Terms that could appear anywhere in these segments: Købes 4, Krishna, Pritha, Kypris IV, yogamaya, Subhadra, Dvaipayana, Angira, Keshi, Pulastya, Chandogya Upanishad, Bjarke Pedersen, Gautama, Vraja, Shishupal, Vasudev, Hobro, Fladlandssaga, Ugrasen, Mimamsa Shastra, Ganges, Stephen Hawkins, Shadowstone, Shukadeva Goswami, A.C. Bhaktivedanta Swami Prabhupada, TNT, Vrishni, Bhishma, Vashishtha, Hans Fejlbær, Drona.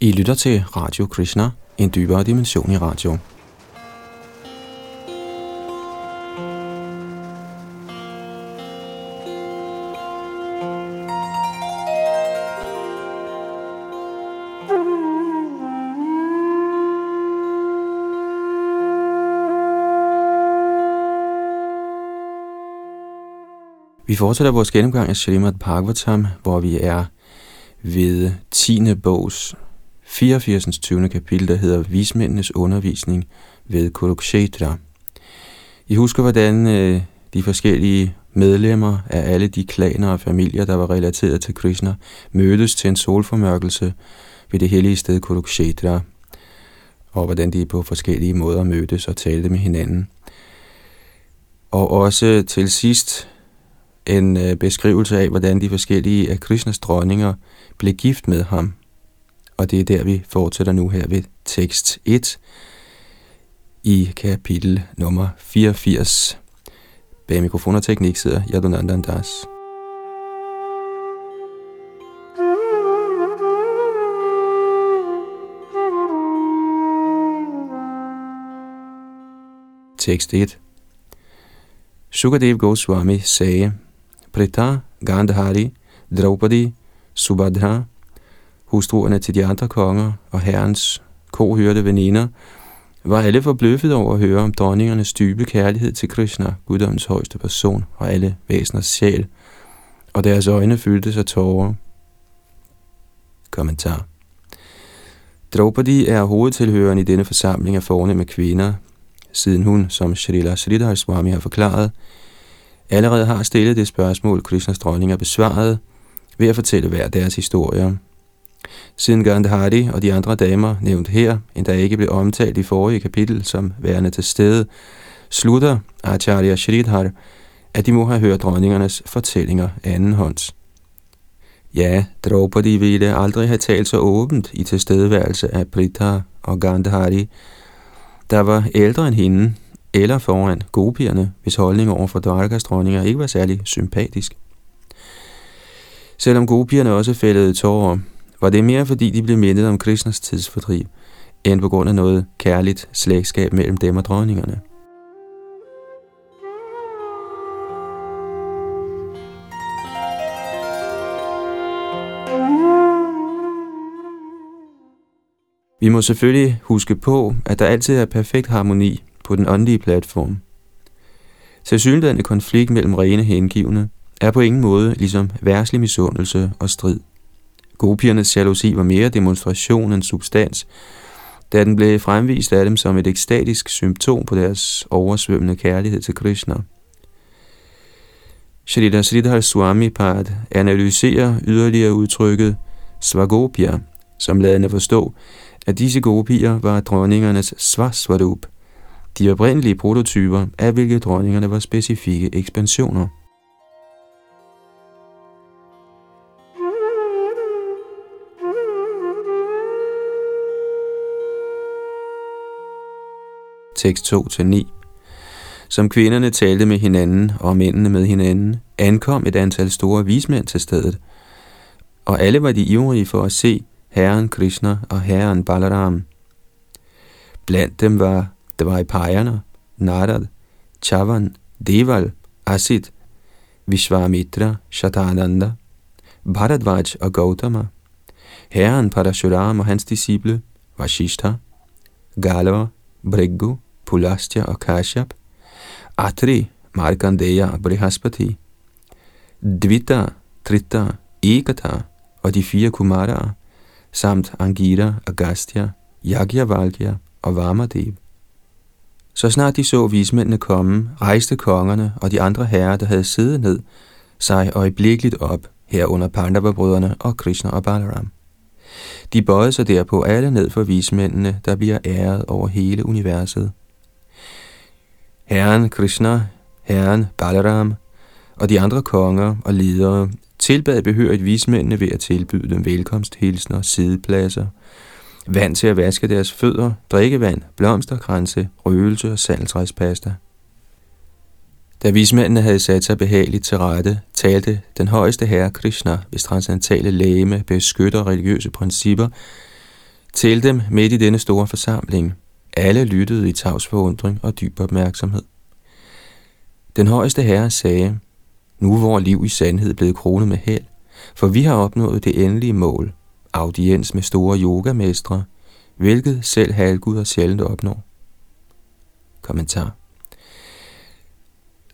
I lytter til Radio Krishna, en dybere dimension i radio. Vi fortsætter vores gennemgang af Shrimad Bhagavatam, hvor vi er ved 10. bogs 84. 20. kapitel, der hedder Vismændenes undervisning ved Kurukshetra. I husker, hvordan de forskellige medlemmer af alle de klaner og familier, der var relateret til Krishna, mødtes til en solformørkelse ved det hellige sted Kurukshetra, og hvordan de på forskellige måder mødtes og talte med hinanden. Og også til sidst en beskrivelse af, hvordan de forskellige af Krishnas dronninger blev gift med ham. Og det er der, vi fortsætter nu her ved tekst 1 i kapitel nummer 84. Bag mikrofon og teknik sidder Yadunandan Das. Tekst 1. Shukadeva Goswami sagde: Pritha, Gandhari, Draupadi, Subhadra, hustruerne til de andre konger og herrens kohørte veninder, var alle forbløffet over at høre om dronningernes dybe kærlighed til Krishna, guddommens højeste person og alle væseners sjæl, og deres øjne fyldte sig tårer. Kommentar. Draupadi er hovedtilhøreren i denne forsamling af fornemme kvinder, siden hun, som Shrila Shridhar Swami har forklaret, allerede har stillet det spørgsmål, Krishnas dronninger besvarede, ved at fortælle hver deres historier. Siden Gandhari og de andre damer nævnt her, endda ikke blev omtalt i forrige kapitel som værende til stede, slutter Acharya Shridhar, at de må have hørt dronningernes fortællinger andenhånds. Ja, Draupadi ville aldrig have talt så åbent i tilstedeværelse af Pritha og Gandhari, der var ældre end hende, eller foran gopierne, hvis holdning over for Dwarakas dronninger ikke var særlig sympatisk. Selvom gopierne også fældede tårer, var det mere fordi de blev mindet om Krishnas tidsfordriv, end på grund af noget kærligt slægtskab mellem dem og dronningerne. Vi må selvfølgelig huske på, at der altid er perfekt harmoni på den åndelige platform. Tilsyneladende konflikt mellem rene hengivne er på ingen måde ligesom verdslig misundelse og strid. Gopiernes jalousi var mere demonstration end substans, da den blev fremvist af dem som et ekstatisk symptom på deres oversvømmende kærlighed til Krishna. Shrila Shridhar Swami Pad analyserer yderligere udtrykket svagopia, som ladende forstå, at disse gopier var dronningernes svasvarup, de oprindelige prototyper, af hvilke dronningerne var specifikke ekspansioner. Tekst 2-9. Som kvinderne talte med hinanden og mændene med hinanden, ankom et antal store vismænd til stedet, og alle var de ivrige for at se herren Krishna og herren Balaram. Blandt dem var Dvaipayana, Narada, Chavan, Deval, Asit, Vishwamitra, Shatananda, Bharadvaj og Gautama, herren Parashuram og hans disciple Vashishtha, Galava, Briggu, Pulastya og Kashyap, Atri, Markandeya og Brihaspati, Dvita, Trita, Ekata og de fire Kumaraer, samt Angira, Agastya, Yagyavalkya og Vamadev. Så snart de så vismændene komme, rejste kongerne og de andre herrer, der havde siddet ned, sig øjeblikkeligt op, herunder Pandava-brødrene og Krishna og Balaram. De bøjede sig derpå alle ned for vismændene, der bliver æret over hele universet. Herren Krishna, herren Balaram og de andre konger og ledere tilbad behørigt vismændene ved at tilbyde dem velkomsthilsner, sidepladser, vand til at vaske deres fødder, drikkevand, blomsterkranse, røgelse og saltræspasta. Da vismændene havde sat sig behageligt til rette, talte den højeste herre Krishna, hvis transcendentale legeme beskytter religiøse principper, til dem midt i denne store forsamling. Alle lyttede i tavs forundring og dyb opmærksomhed. Den højeste herre sagde, nu er vores liv i sandhed blevet kronet med held, for vi har opnået det endelige mål, audiens med store yogamestre, hvilket selv halvguder sjældent opnår. Kommentar.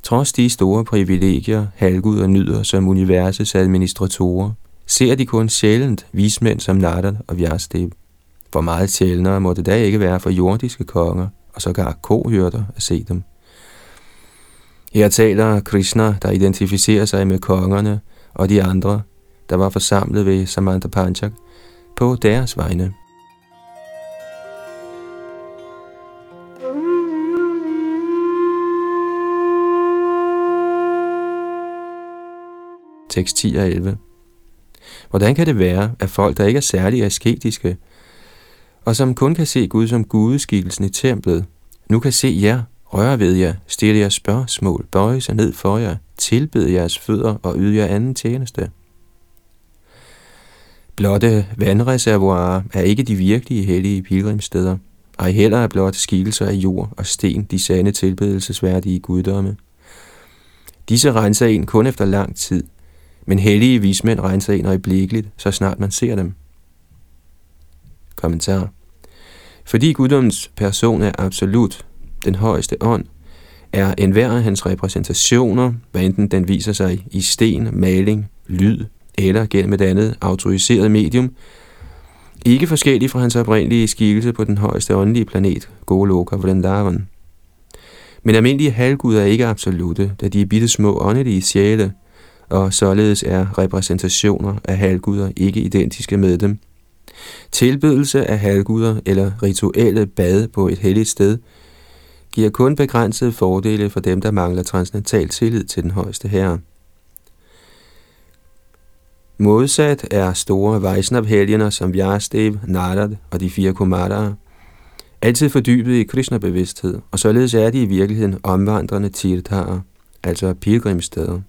Trods de store privilegier, halvguder nyder som universets administratorer, ser de kun sjældent vismænd som Narada og Vasudev. For meget sjældnere må det da ikke være for jordiske konger og sågar kohyrter at se dem. Her taler Krishna, der identificerer sig med kongerne og de andre, der var forsamlet ved Samantapanchak, på deres vegne. Tekst 10 og 11. Hvordan kan det være, at folk, der ikke er særlig asketiske, og som kun kan se Gud som gudeskikkelsen i templet, nu kan se jer, røre ved jer, stille jer spørgsmål, bøje sig ned for jer, tilbede jeres fødder og yde jer anden tjeneste? Blotte vandreservoirer er ikke de virkelige hellige pilgrimsteder, og heller er blot skikkelser af jord og sten de sande tilbedelsesværdige guddomme. Disse renser en kun efter lang tid, men hellige vismænd renser en øjeblikkeligt, så snart man ser dem. Kommentar. Fordi guddommens person er absolut, den højeste ånd, er enhver af hans repræsentationer, hvad enten den viser sig i sten, maling, lyd eller gennem et andet autoriseret medium, ikke forskellig fra hans oprindelige skikkelse på den højeste åndelige planet, Goloka Vrindavan. Men almindelige halvguder er ikke absolute, da de er bittesmå åndelige sjæle, og således er repræsentationer af halvguder ikke identiske med dem. Tilbedelse af halvguder eller rituelle bad på et helligt sted giver kun begrænsede fordele for dem, der mangler transcendental tillid til den højeste herre. Modsat er store Vaisnav-helgener som Vyastev, Narada og de fire Kumaraer altid fordybet i Krishna-bevidsthed, og således er de i virkeligheden omvandrende tirthaer, altså pilgrimsteder.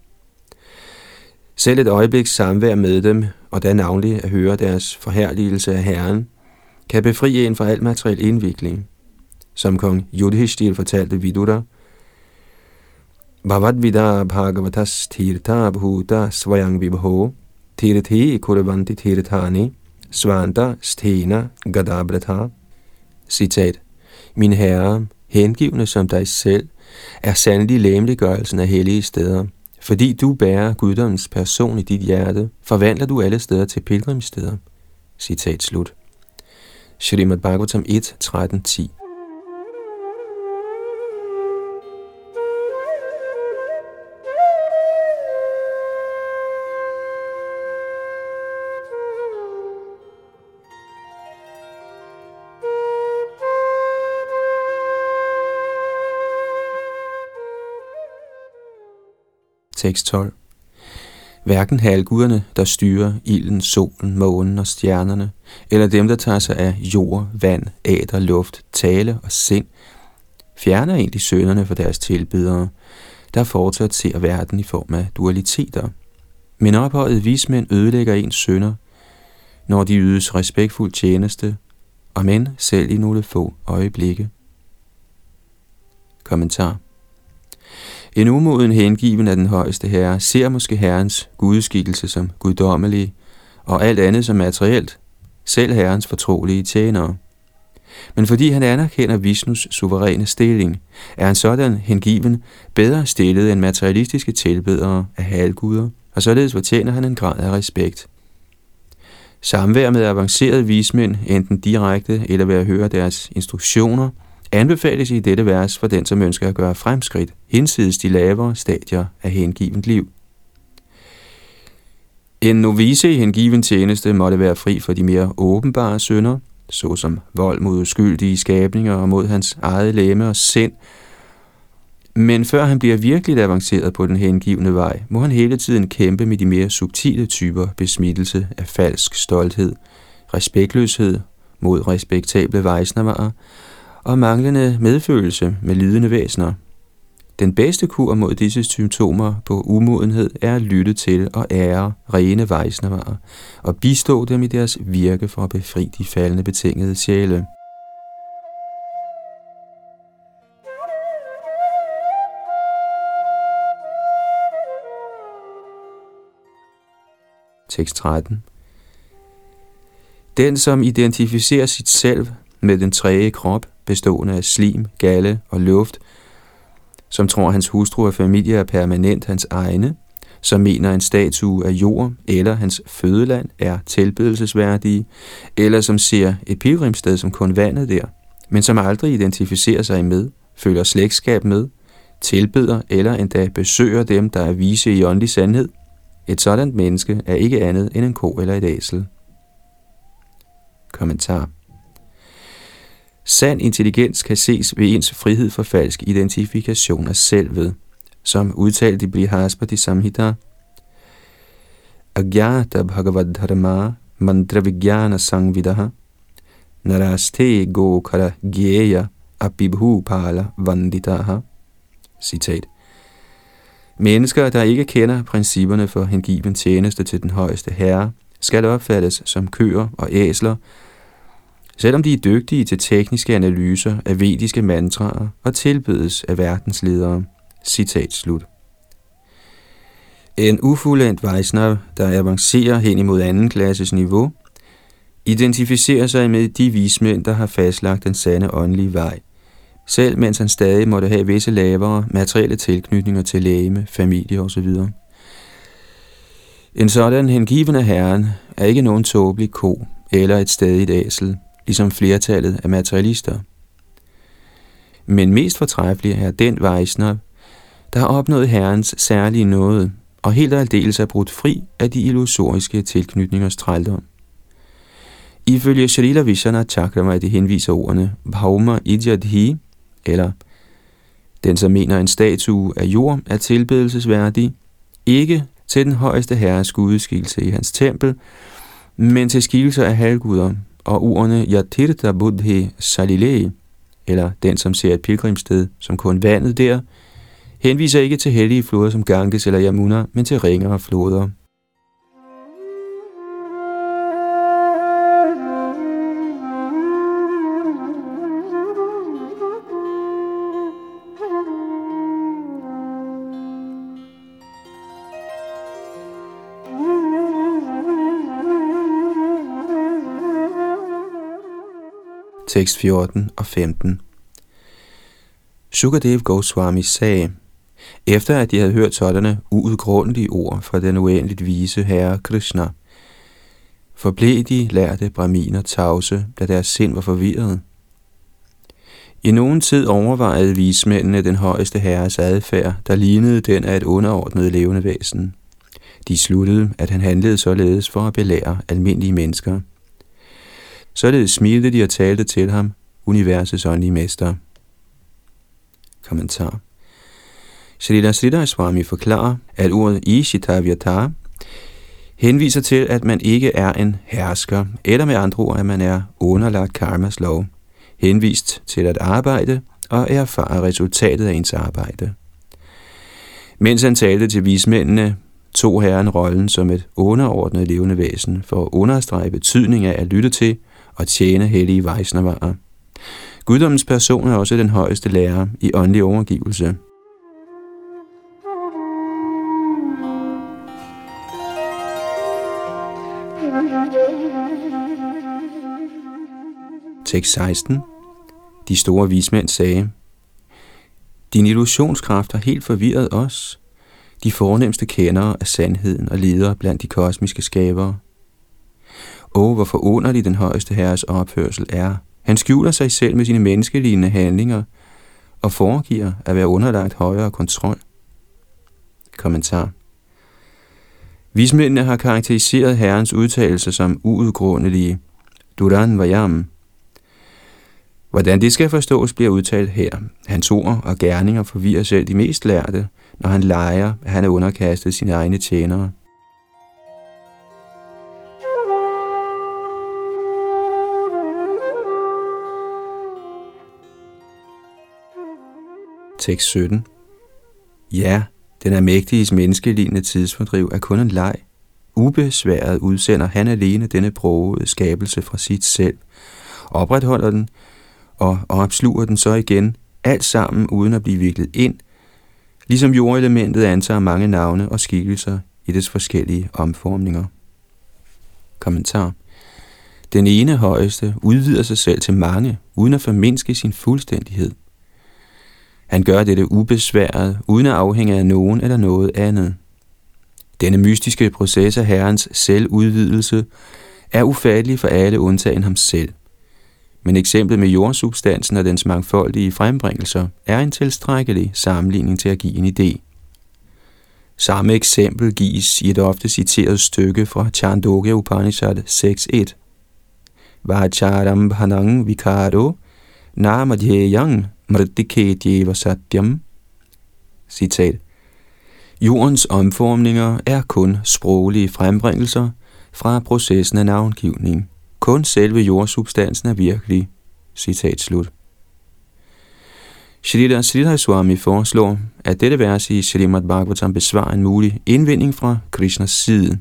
Selv et øjebliks samvær med dem, og da navnlig at høre deres forherligelse af Herren, kan befri en fra al materiel indvikling. Som kong Yudhishthira fortalte Vidura, Bhavadvidar Bhagavatas Tirtha Bhuta Svayang Vibho Tirthi Kurevanti Tirthani Svanta Stena Gadabratha. Citat. Min herre, hengivne som dig selv, er sandelig læmliggørelsen af hellige steder. Fordi du bærer guddommens person i dit hjerte, forvandler du alle steder til pilgrimsteder. Citat slut. Shrimad Bhagavatam 1, 13-10. Tekst 12. Hverken halvguderne, der styrer ilden, solen, månen og stjernerne, eller dem, der tager sig af jord, vand, æter, luft, tale og sind, fjerner egentlig synderne for deres tilbedere, der fortsat ser verden i form af dualiteter. Men ophøjet vismænd ødelægger ens synder, når de ydes respektfuld tjeneste, og men selv i nogle få øjeblikke. Kommentar. En umoden hengiven af den højeste herre ser måske herrens gudskikkelse som guddommelig, og alt andet som materielt, selv herrens fortrolige tjenere. Men fordi han anerkender Vishnus suveræne stilling, er en sådan hengiven bedre stillet end materialistiske tilbedere af halvguder, og således fortjener han en grad af respekt. Samvær med avancerede vismænd, enten direkte eller ved at høre deres instruktioner, anbefales i dette vers for den, som ønsker at gøre fremskridt, hinsides de lavere stadier af hengivent liv. En novice i hengiven tjeneste måtte være fri for de mere åbenbare synder, såsom vold mod uskyldige skabninger og mod hans eget legeme og sind. Men før han bliver virkelig avanceret på den hengivne vej, må han hele tiden kæmpe med de mere subtile typer besmittelse af falsk stolthed, respektløshed mod respektable vejsnavarer, og manglende medfølelse med lidende væsener. Den bedste kur mod disse symptomer på umodenhed er at lytte til og ære rene vejsnavarer og bistå dem i deres virke for at befri de faldne betingede sjæle. Tekst 13. Den, som identificerer sit selv med den træge krop, bestående af slim, galle og luft, som tror, hans hustru og familie er permanent hans egne, som mener, en statue af jord eller hans fødeland er tilbedelsesværdige, eller som ser et pilgrimssted som kun vandet der, men som aldrig identificerer sig med, føler slægtskab med, tilbeder eller endda besøger dem, der er vise i åndelig sandhed. Et sådant menneske er ikke andet end en ko eller et æsel. Kommentar. Sand intelligens kan ses ved ens frihed for falsk identifikation af selvet, som udtalt i Brihaspati Samhita. Agyata bhagavad dharma mantra vigyana sangvidaha naraste gokara gyeya apibhupala vanditaha. Citat. Mennesker, der ikke kender principperne for hengiven tjeneste til den højeste herre, skal opfattes som køer og æsler, selvom de er dygtige til tekniske analyser af vediske mantraer og tilbedes af verdensledere. Citat slut. En ufuldendt Vaisnav, der avancerer hen imod anden klasses niveau, identificerer sig med de vismænd, der har fastlagt den sande åndelige vej, selv mens han stadig måtte have visse lavere materielle tilknytninger til legeme, familie osv. En sådan hengiven af herren er ikke nogen tåbelig ko eller et stadigt æsel, ligesom flertallet af materialister. Men mest fortræffelig er den Vaisnav, der har opnået herrens særlige nåde og helt og aldeles er brudt fri af de illusoriske tilknytningers trældom. Ifølge Shrila Vishana Chakravarti henviser ordene Bhauma Idyadhi, eller den, som mener en statue af jord, er tilbedelsesværdig, ikke til den højeste herres gudeskikkelse i hans tempel, men til skikkelser af halvguder, og ordene Yatirtha Buddhe Salilei, eller den, som ser et pilgrimsted som kun vandet der, henviser ikke til hellige floder som Ganges eller Yamuna, men til ringere floder. Tekst 14 og 15. Shukadeva Goswami sagde, efter at de havde hørt sådanne uudgrundelige ord fra den uendeligt vise herre Krishna, forblev de lærte brahminer tavse, da deres sind var forvirret. I nogen tid overvejede vismændene den højeste herres adfærd, der lignede den af et underordnet levende væsen. De sluttede, at han handlede således for at belære almindelige mennesker. Således smilte de og talte til ham, universets åndelige mester. Kommentar. Shrila Shridhar Swami forklarer, at ordet Ishitavyata henviser til, at man ikke er en hersker, eller med andre ord, at man er underlagt karmas lov, henvist til at arbejde og erfare resultatet af ens arbejde. Mens han talte til vismændene, tog herren rollen som et underordnet levende væsen for at understrege betydningen af at lytte til og tjene hellige vejsnavarer. Guddommens person er også den højeste lærer i åndelig overgivelse. Tekst 16. De store vismænd sagde, din illusionskraft har helt forvirret os, de fornemste kendere af sandheden og ledere blandt de kosmiske skabere. Åh, hvor forunderlig den højeste herres opførsel er. Han skjuler sig selv med sine menneskelignende handlinger og foregiver at være underlagt højere kontrol. Kommentar. Vismændene har karakteriseret herrens udtalelser som uudgrundelige. Duran vajam. Hvordan det skal forstås bliver udtalt her. Hans ord og gerninger forvirrer selv de mest lærte, når han leger, at han er underkastet sine egne tjenere. Tekst 17. Ja, den almægtiges menneskelignende tidsfordriv er kun en leg. Ubesværet udsender han alene denne brogede skabelse fra sit selv, opretholder den og opsluger den så igen, alt sammen uden at blive viklet ind, ligesom jordelementet antager mange navne og skikkelser i dets forskellige omformninger. Kommentar. Den ene højeste udvider sig selv til mange, uden at formindske sin fuldstændighed. Han gør dette ubesværet, uden at afhænge af nogen eller noget andet. Denne mystiske proces af Herrens selvudvidelse er ufattelig for alle undtagen ham selv. Men eksemplet med jordsubstansen og dens mangfoldige frembringelser er en tilstrækkelig sammenligning til at give en idé. Samme eksempel gives i et ofte citeret stykke fra Chandogya Upanishad 6.1. Vacharam bhanang vikaro namadhyayang mritiketjeva satyam. Citat. Jordens omformninger er kun sproglige frembringelser fra processen af navngivning. Kun selve jordsubstansen er virkelig. Citat slut. Shrila Shridhar Swami foreslår, at dette vers i Shrimad Bhagavatam besvarer en mulig indvending fra Krishnas side.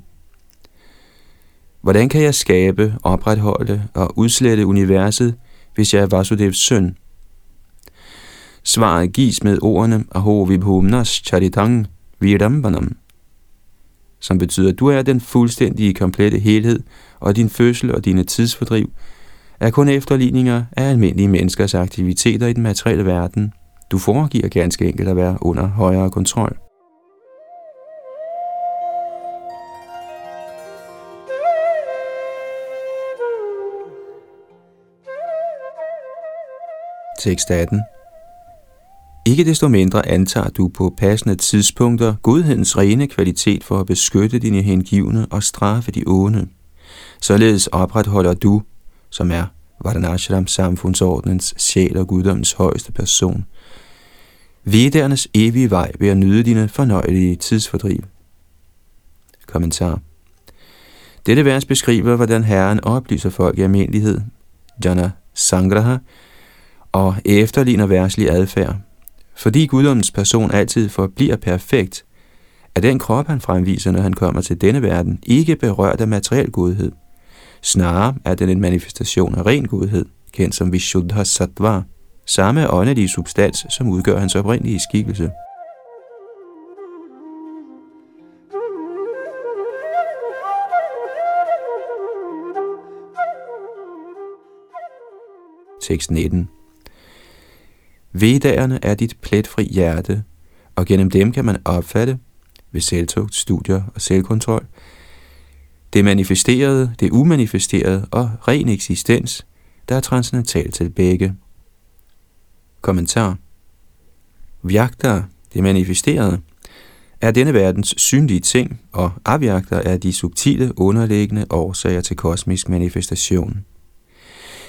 Hvordan kan jeg skabe, opretholde og udslette universet, hvis jeg er Vasudevs søn? Svaret gives med ordene Aho Vibhumnas Charitang Virambanam, som betyder, at du er den fuldstændige, komplette helhed, og din fødsel og dine tidsfordriv er kun efterligninger af almindelige menneskers aktiviteter i den materielle verden. Du foregiver ganske enkelt at være under højere kontrol. Tekst 18. Ikke desto mindre antager du på passende tidspunkter godhedens rene kvalitet for at beskytte dine hengivne og straffe de onde. Således opretholder du, som er Varnashram-samfundsordnens sjæl og guddommens højeste person, vedernes evige vej ved at nyde dine fornøjelige tidsfordriv. Kommentar. Dette vers beskriver, hvordan Herren oplyser folk i almindelighed, Jana Sangraha, og efterligner værtslig adfærd. Fordi guddommens person altid forbliver perfekt, er den krop, han fremviser, når han kommer til denne verden, ikke berørt af materiel godhed. Snarere er den en manifestation af ren godhed, kendt som Vishuddha Sattva, samme åndelige substans, som udgør hans oprindelige skikkelse. Tekst 19. Vedderne er dit pletfri hjerte, og gennem dem kan man opfatte, ved selvtugt, studier og selvkontrol, det manifesterede, det umanifesterede og ren eksistens, der er transcendental til begge. Kommentar. Vyakta, det manifesterede, er denne verdens synlige ting, og avyakta er de subtile, underliggende årsager til kosmisk manifestation.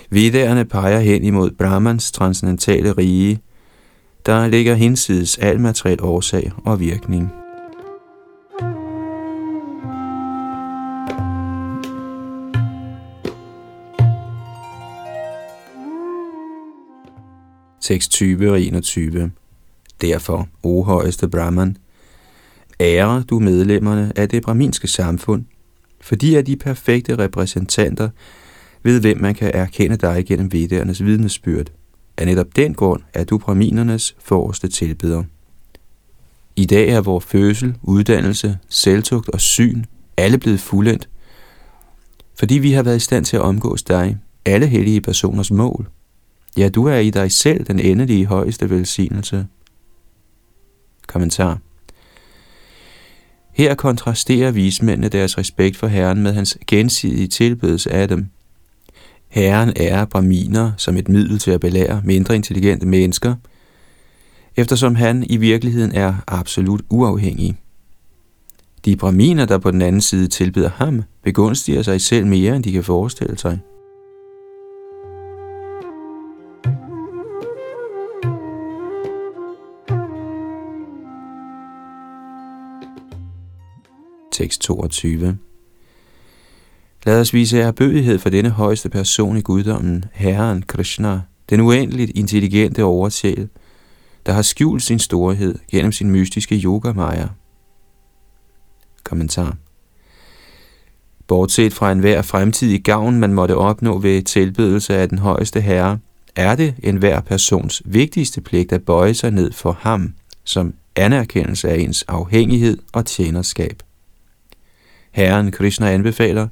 Vedderne peger hen imod Brahmans transcendentale rige, der ligger hinsides al materiel årsag og virkning. Tekst 20 og 21. Derfor, o højeste Brahman, ære du medlemmerne af det brahminske samfund, for de er de perfekte repræsentanter, ved hvem man kan erkende dig gennem vedernes vidnesbyrd. Af netop den grund er du brahminernes forreste tilbeder. I dag er vores fødsel, uddannelse, selvtugt og syn alle blevet fuldendt, fordi vi har været i stand til at omgås dig, alle hellige personers mål. Ja, du er i dig selv den endelige højeste velsignelse. Kommentar. Her kontrasterer vismændene deres respekt for Herren med hans gensidige tilbedelse af dem. Herren ærer brahminer som et middel til at belære mindre intelligente mennesker, eftersom han i virkeligheden er absolut uafhængig. De brahminer, der på den anden side tilbeder ham, begunstiger sig selv mere, end de kan forestille sig. Tekst 22. Lad os vise ærbødighed for denne højeste person i guddommen, Herren Krishna, den uendeligt intelligente oversjæl, der har skjult sin storhed gennem sin mystiske yogamaya. Kommentar. Bortset fra enhver fremtidig gavn, man måtte opnå ved tilbedelse af den højeste herre, er det enhver persons vigtigste pligt at bøje sig ned for ham, som anerkendelse af ens afhængighed og tjenerskab. Herren Krishna anbefaler,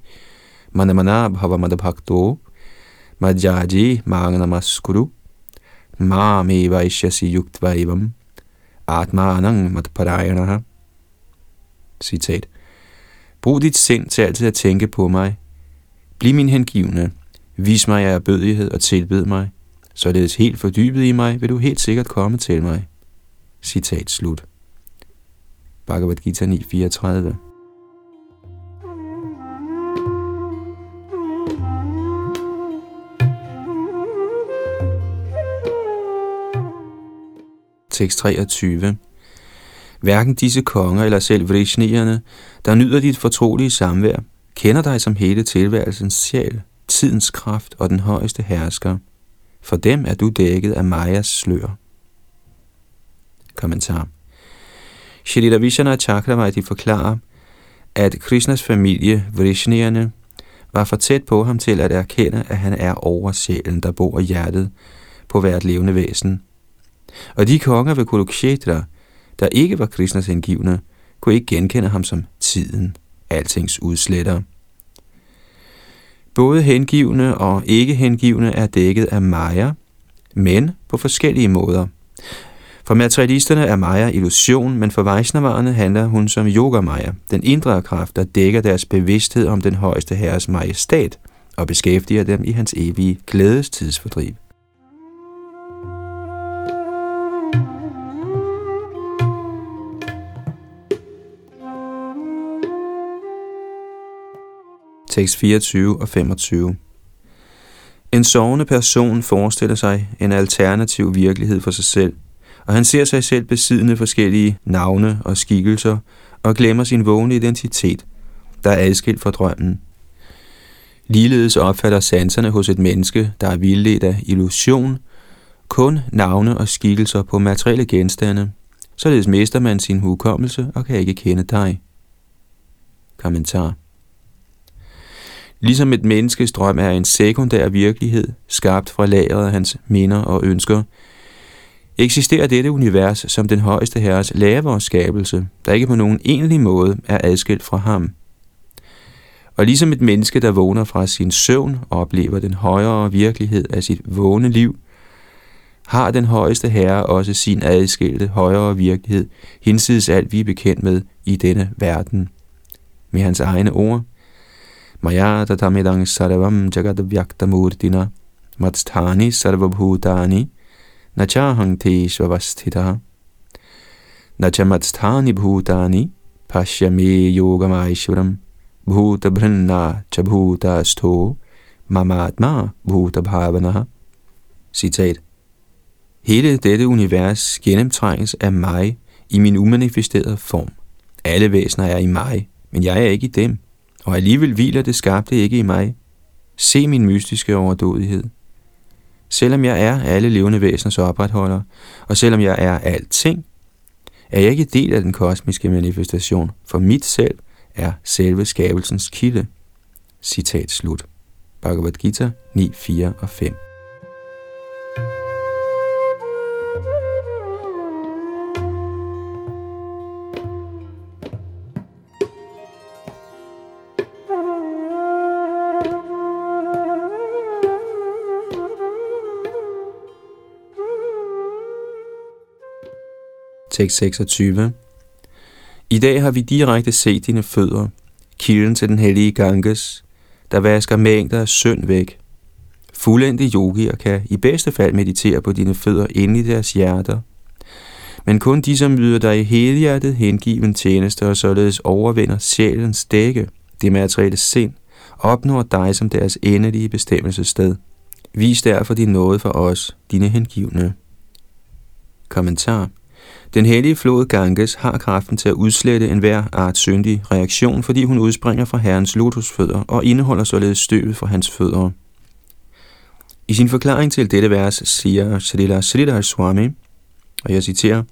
manamana bhavamada bhakto, madhyaji magnamaskuru, mame vaishyasi yuktvaevam, atmanang matparayanaha. Citat. Brug dit sind til altid at tænke på mig. Bliv min hengivne. Vis mig jeres bødighed og tilbed mig. Således helt fordybet i mig, vil du helt sikkert komme til mig. Citat slut. Bhagavad Gita 9.34. Tekst 23. Hverken disse konger eller selv vrishnierne, der nyder dit fortrolige samvær, kender dig som hele tilværelsens sjæl, tidens kraft og den højeste hersker. For dem er du dækket af Mayas slør. Kommentar. Shrila Vishana Chakravarti forklarer, at Krishnas familie, vrishnierne, var for tæt på ham til at erkende, at han er over sjælen, der bor i hjertet på hvert levende væsen. Og de konger ved Kurukshetra, der ikke var Krishnas hengivne, kunne ikke genkende ham som tiden, altings udsletter. Både hengivne og ikke hengivne er dækket af Maya, men på forskellige måder. For materialisterne er Maya illusion, men for Vaishnavarerne handler hun som yogamaya, den indre kraft, der dækker deres bevidsthed om den højeste herres majestæt og beskæftiger dem i hans evige glædestidsfordriv. Tekst 24 og 25. En sovende person forestiller sig en alternativ virkelighed for sig selv, og han ser sig selv besiddende forskellige navne og skikkelser, og glemmer sin vågne identitet, der er adskilt fra drømmen. Ligeledes opfatter sanserne hos et menneske, der er vildledt af illusion, kun navne og skikkelser på materielle genstande, således mister man sin hukommelse og kan ikke kende dig. Kommentar. Ligesom et menneskes drøm er en sekundær virkelighed, skabt fra lageret af hans minder og ønsker, eksisterer dette univers som den højeste herres lavere skabelse, der ikke på nogen egentlig måde er adskilt fra ham. Og ligesom et menneske, der vågner fra sin søvn og oplever den højere virkelighed af sit vågne liv, har den højeste herre også sin adskilte højere virkelighed, hinsides alt vi er bekendt med i denne verden. Med hans egne ord, Maya tatamidang sarvam jagadvyaktamurdina matsthani sarvabhutani nachahang teshvavasthita nachamatstani bhutani pashyame yogamaishvaram bhutabhrinna chabhutastho mamatma bhutabhavana. Citat. Hele dette univers gennemtrænges af mig i min umanifesterede form. Alle væsener er i mig, men jeg er ikke i dem. Og alligevel hviler det skabte ikke i mig. Se min mystiske overdådighed. Selvom jeg er alle levende væseners opretholder, og selvom jeg er alting, er jeg ikke del af den kosmiske manifestation, for mit selv er selve skabelsens kilde. Citat slut. Bhagavad Gita 9, 4 og 5. Tekst 26. I dag har vi direkte set dine fødder, kilden til den hellige Ganges, der vasker mængder af synd væk. Fuldendte yogier kan i bedste fald meditere på dine fødder inde i deres hjerter, men kun de, som yder dig i helhjertet hengiven tjeneste og således overvinder sjælens dække, det materielle sind, opnår dig som deres endelige bestemmelsessted. Vis derfor din nåde for os, dine hengivne. Kommentar. Den hellige flod Ganges har kraften til at udslette enhver art syndig reaktion, fordi hun udspringer fra herrens lotusfødder og indeholder således støvet fra hans fødder. I sin forklaring til dette vers siger Shrila Shridhar Swami, Og jeg citerer: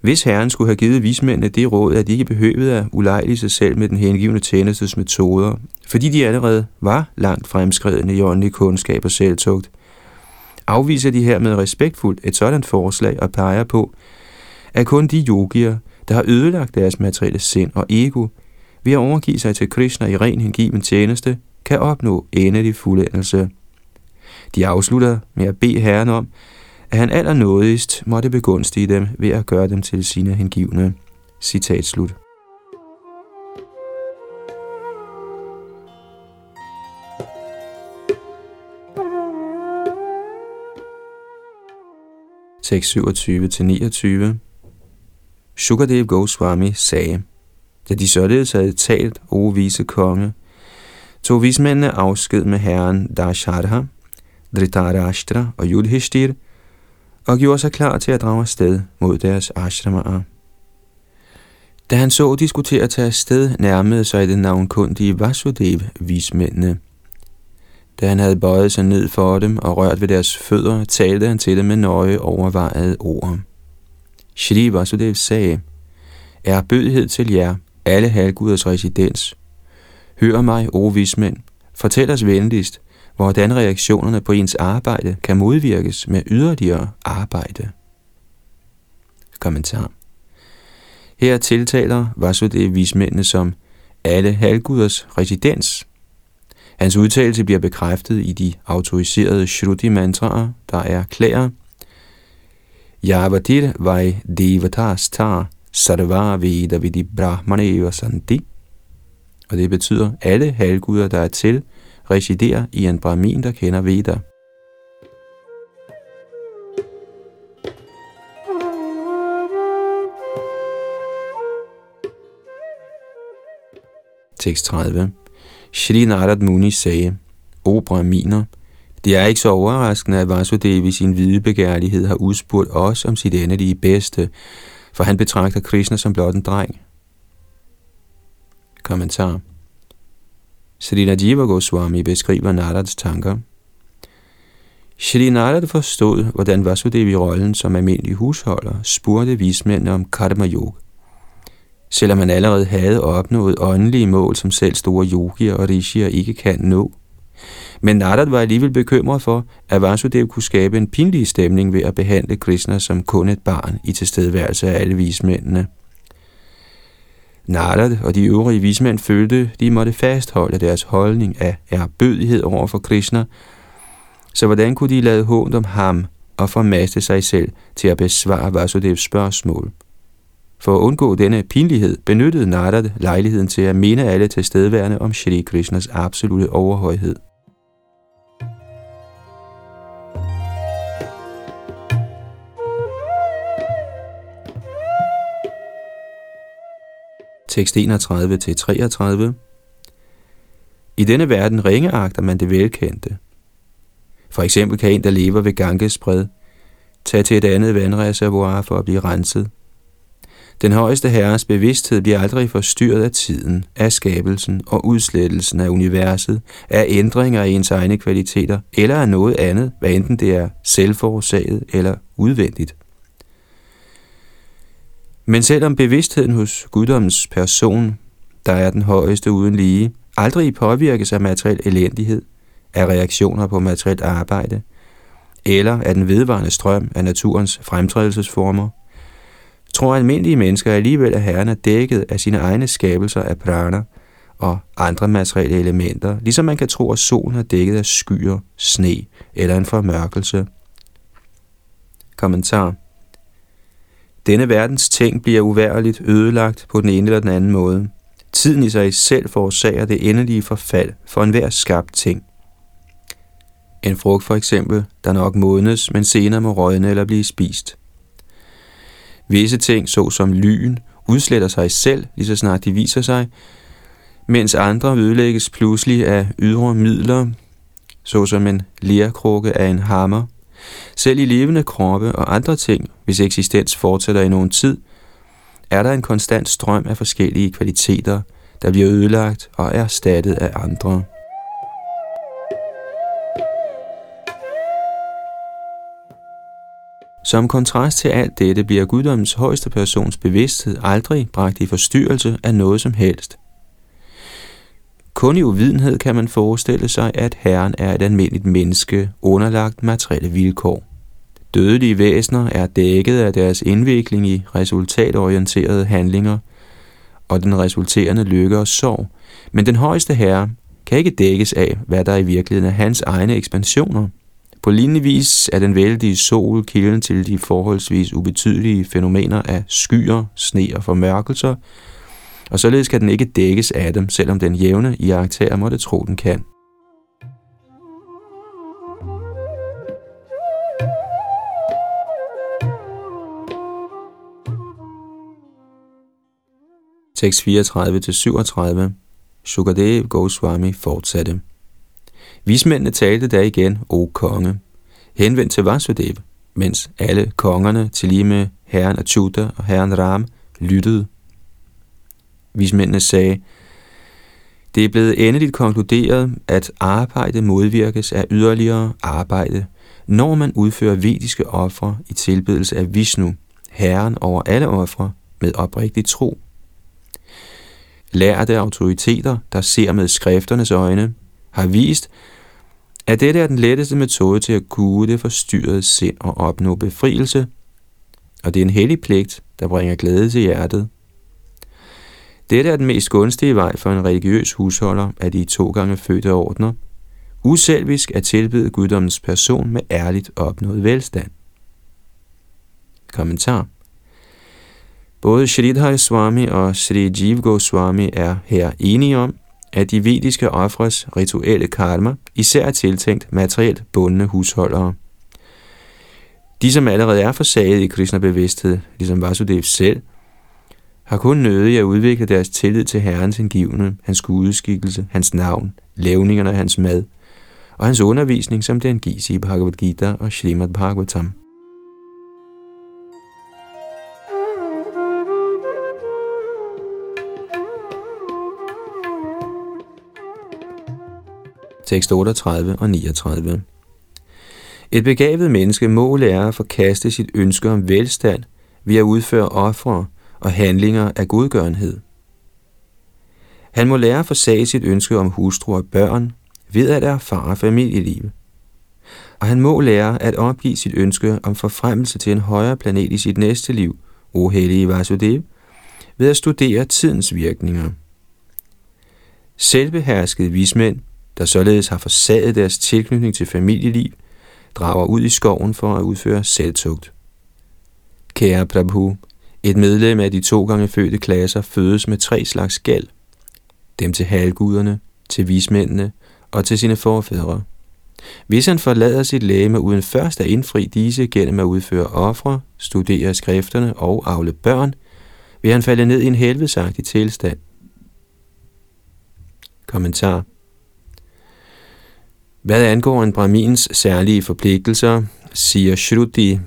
Hvis Herren skulle have givet vismændene det råd, at de ikke behøvede at ulejlige sig selv med den hengivende tjenestes metoder, fordi de allerede var langt fremskredne i åndelig kundskab og selvtugt, afviser de hermed respektfuldt et sådan forslag og peger på, at kun de yogier, der har ødelagt deres materielle sind og ego, ved at overgive sig til Krishna i ren hengiven tjeneste, kan opnå endelig fuldendelse. De afslutter med at bede Herren om, at han allernådigst måtte begunstige dem ved at gøre dem til sine hengivne. Citat slut. Tekst 27-29. Shukadeva Goswami sagde: Da de således havde talt, o vise konge, tog vismændene afsked med herren Dasharatha, Dhritarashtra og Yudhishthira, og gjorde sig klar til at drage afsted mod deres ashramaer. Da han så diskutere at tage afsted, nærmede sig den navnkundige Vasudev vismændene. Da han havde bøjet sig ned for dem og rørt ved deres fødder, talte han til dem med nøje overvejede ord. Shri Vasudev sagde: Er bødighed til jer, alle halvguders residens. Hør mig, o vismænd, fortæl os venligst, hvordan reaktionerne på ens arbejde kan modvirkes med yderligere arbejde. Kommentar. Her tiltaler Vasudev vismændene som alle halvguders residens. Hans udtalelse bliver bekræftet i de autoriserede Shruti-mantraer, der erklærer: Yavatir vai devatas tar sarva veda vidi brahmaneva santi. Og det betyder, alle halvguder, der er til, residerer i en brahmin, der kender veda. Tekst 30. Shri Narad Muni sagde: O brahminer, det er ikke så overraskende, at Vasudev i sin hvide begærlighed har udspurgt os om sit endelige bedste, for han betragter Krishna som blot en dreng. Kommentar. Shrila Shridhar Goswami beskriver Narads tanker. Shri Narad forstod, hvordan Vasudev i rollen som almindelig husholder spurgte vismændene om karma-yoga. Selvom han allerede havde opnået åndelige mål, som selv store yogier og rishier ikke kan nå. Men Narad var alligevel bekymret for, at Vasudev kunne skabe en pinlig stemning ved at behandle Krishna som kun et barn i tilstedeværelse af alle vismændene. Narad og de øvrige vismænd følte, de måtte fastholde deres holdning af ærbødighed over for Krishna, så hvordan kunne de lade hånd om ham og formaste sig selv til at besvare Vasudevs spørgsmål? For at undgå denne pinlighed benyttede Narad lejligheden til at minde alle tilstedeværende om Shri Krishnas absolute overhøjhed. Tekst 31-33. I denne verden ringeagter man det velkendte. For eksempel kan en, der lever ved Ganges bred, tage til et andet vandreservoir for at blive renset. Den højeste herres bevidsthed bliver aldrig forstyrret af tiden, af skabelsen og udslettelsen af universet, af ændringer af ens egne kvaliteter eller af noget andet, hvad enten det er selvforårsaget eller udvendigt. Men selvom bevidstheden hos guddommens person, der er den højeste uden lige, aldrig påvirkes af materiel elendighed, af reaktioner på materielt arbejde, eller af den vedvarende strøm af naturens fremtrædelsesformer, tror almindelige mennesker alligevel, at Herren er dækket af sine egne skabelser af prana og andre materielle elementer, ligesom man kan tro, at solen er dækket af skyer, sne eller en formørkelse. Kommentar. Denne verdens ting bliver uværligt ødelagt på den ene eller den anden måde. Tiden i sig selv forårsager det endelige forfald for enhver skabt ting. En frugt for eksempel, der nok modnes, men senere må rådne eller blive spist. Visse ting, såsom lyn, udsletter sig selv, lige så snart de viser sig, mens andre ødelægges pludselig af ydre midler, såsom en lerkrukke af en hammer. Selv i levende kroppe og andre ting, hvis eksistens fortsætter i nogen tid, er der en konstant strøm af forskellige kvaliteter, der bliver ødelagt og er erstattet af andre. Som kontrast til alt dette bliver guddommens højeste persons bevidsthed aldrig bragt i forstyrrelse af noget som helst. Kun i uvidenhed kan man forestille sig, at Herren er et almindeligt menneske, underlagt materielle vilkår. Dødelige væsener er dækket af deres indvikling i resultatorienterede handlinger, og den resulterende lykke og sorg, men den højeste herre kan ikke dækkes af, hvad der i virkeligheden er hans egne ekspansioner. På lignende vis er den vældige sol kilden til de forholdsvis ubetydelige fænomener af skyer, sne og formørkelser, og således kan den ikke dækkes af dem, selvom den jævne iagttager måtte tro, den kan. Tekst 34-37. Shukadeva Goswami fortsatte. Vismændene talte da igen, o konge, henvendt til Vasudev, mens alle kongerne, til lige med herren Achyuta og herren Ram, lyttede. Vismændene sagde, det er blevet endeligt konkluderet, at arbejde modvirkes af yderligere arbejde, når man udfører vediske ofre i tilbedelse af Vishnu, herren over alle ofre, med oprigtig tro. Lærte autoriteter, der ser med skrifternes øjne, har vist, at dette er den letteste metode til at kue det forstyrrede sind og opnå befrielse, og det er en hellig pligt, der bringer glæde til hjertet. Dette er den mest gunstige vej for en religiøs husholder af de 2 gange fødte ordner, uselvisk at tilbyde guddommens person med ærligt opnået velstand. Kommentar. Både Shridhar Swami og Shri Jiva Goswami er her enige om, at de vediske ofres rituelle karma især er tiltænkt materielt bundne husholdere. De, som allerede er forsaget i Krishna-bevidsthed, ligesom Vasudev selv, har kun nødig at udvikle deres tillid til Herrens hengivne, hans gudeskikkelse, hans navn, levningerne af hans mad og hans undervisning, som den gives i Bhagavad Gita og Shrimad Bhagavatam. Tekst 38 og 39. Et begavet menneske må lære at forkaste sit ønske om velstand ved at udføre ofre og handlinger af godgørenhed. Han må lære at forsage sit ønske om hustru og børn ved at erfare familieliv. Og han må lære at opgive sit ønske om forfremmelse til en højere planet i sit næste liv, o hellige Vasudev, ved at studere tidens virkninger. Selvbeherskede vismænd, der således har forsaget deres tilknytning til familieliv, drager ud i skoven for at udføre selvtugt. Kære Prabhu, et medlem af de 2 gange fødte klasser fødes med 3 slags gæld. Dem til halvguderne, til vismændene og til sine forfædre. Hvis han forlader sit legeme uden først at indfri disse gennem at udføre ofre, studere skrifterne og avle børn, vil han falde ned i en helvedesagtig tilstand. Kommentar. Hvad angår en brahmins særlige forpligtelser, siger Shruti,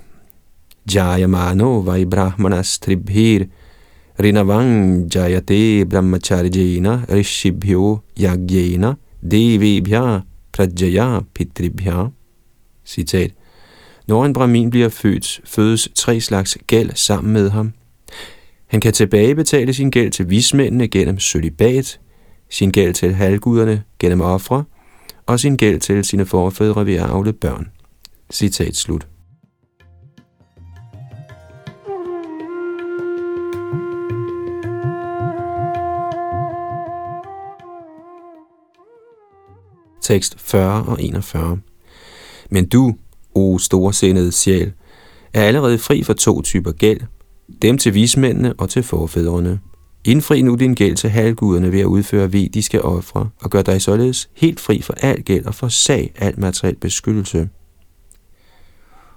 Jayamano vai brahmanas tribhir, rinavang jayate brahmacharijena rishibhyo yagyena devibhya prajaya pitribhya. Citat. Når en brahmin bliver født, fødes 3 slags gæld sammen med ham. Han kan tilbagebetale sin gæld til vismændene gennem sølibat, sin gæld til halvguderne gennem ofre, og sin gæld til sine forfædre ved at avle børn. Citat slut. Tekst 40 og 41. Men du, o storsindede sjæl, er allerede fri for 2 typer gæld, dem til vismændene og til forfædrene. Indfri nu din gæld til halvguderne ved at udføre vediske ofre, og gør dig således helt fri for al gæld og forsag al materiel beskyttelse.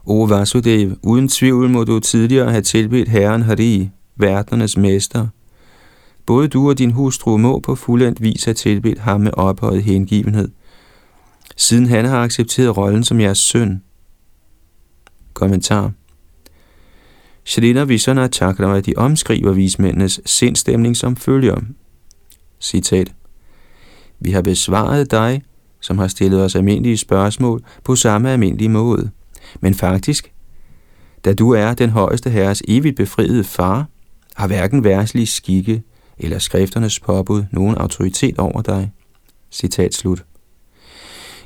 O Vasudev, uden tvivl må du tidligere have tilbedt Herren Hari, verdenernes mester. Både du og din hustru må på fuldendt vis have tilbedt ham med ophøjet hengivenhed, siden han har accepteret rollen som jeres søn. Kommentar. Shrila Vishana Chakravati omskriver vismændenes sindstemning som følger. Citat. Vi har besvaret dig, som har stillet os almindelige spørgsmål, på samme almindelige måde. Men faktisk, Da du er den højeste herres evigt befriede far, har hverken verdslige skikke eller skrifternes påbud nogen autoritet over dig. Citat slut.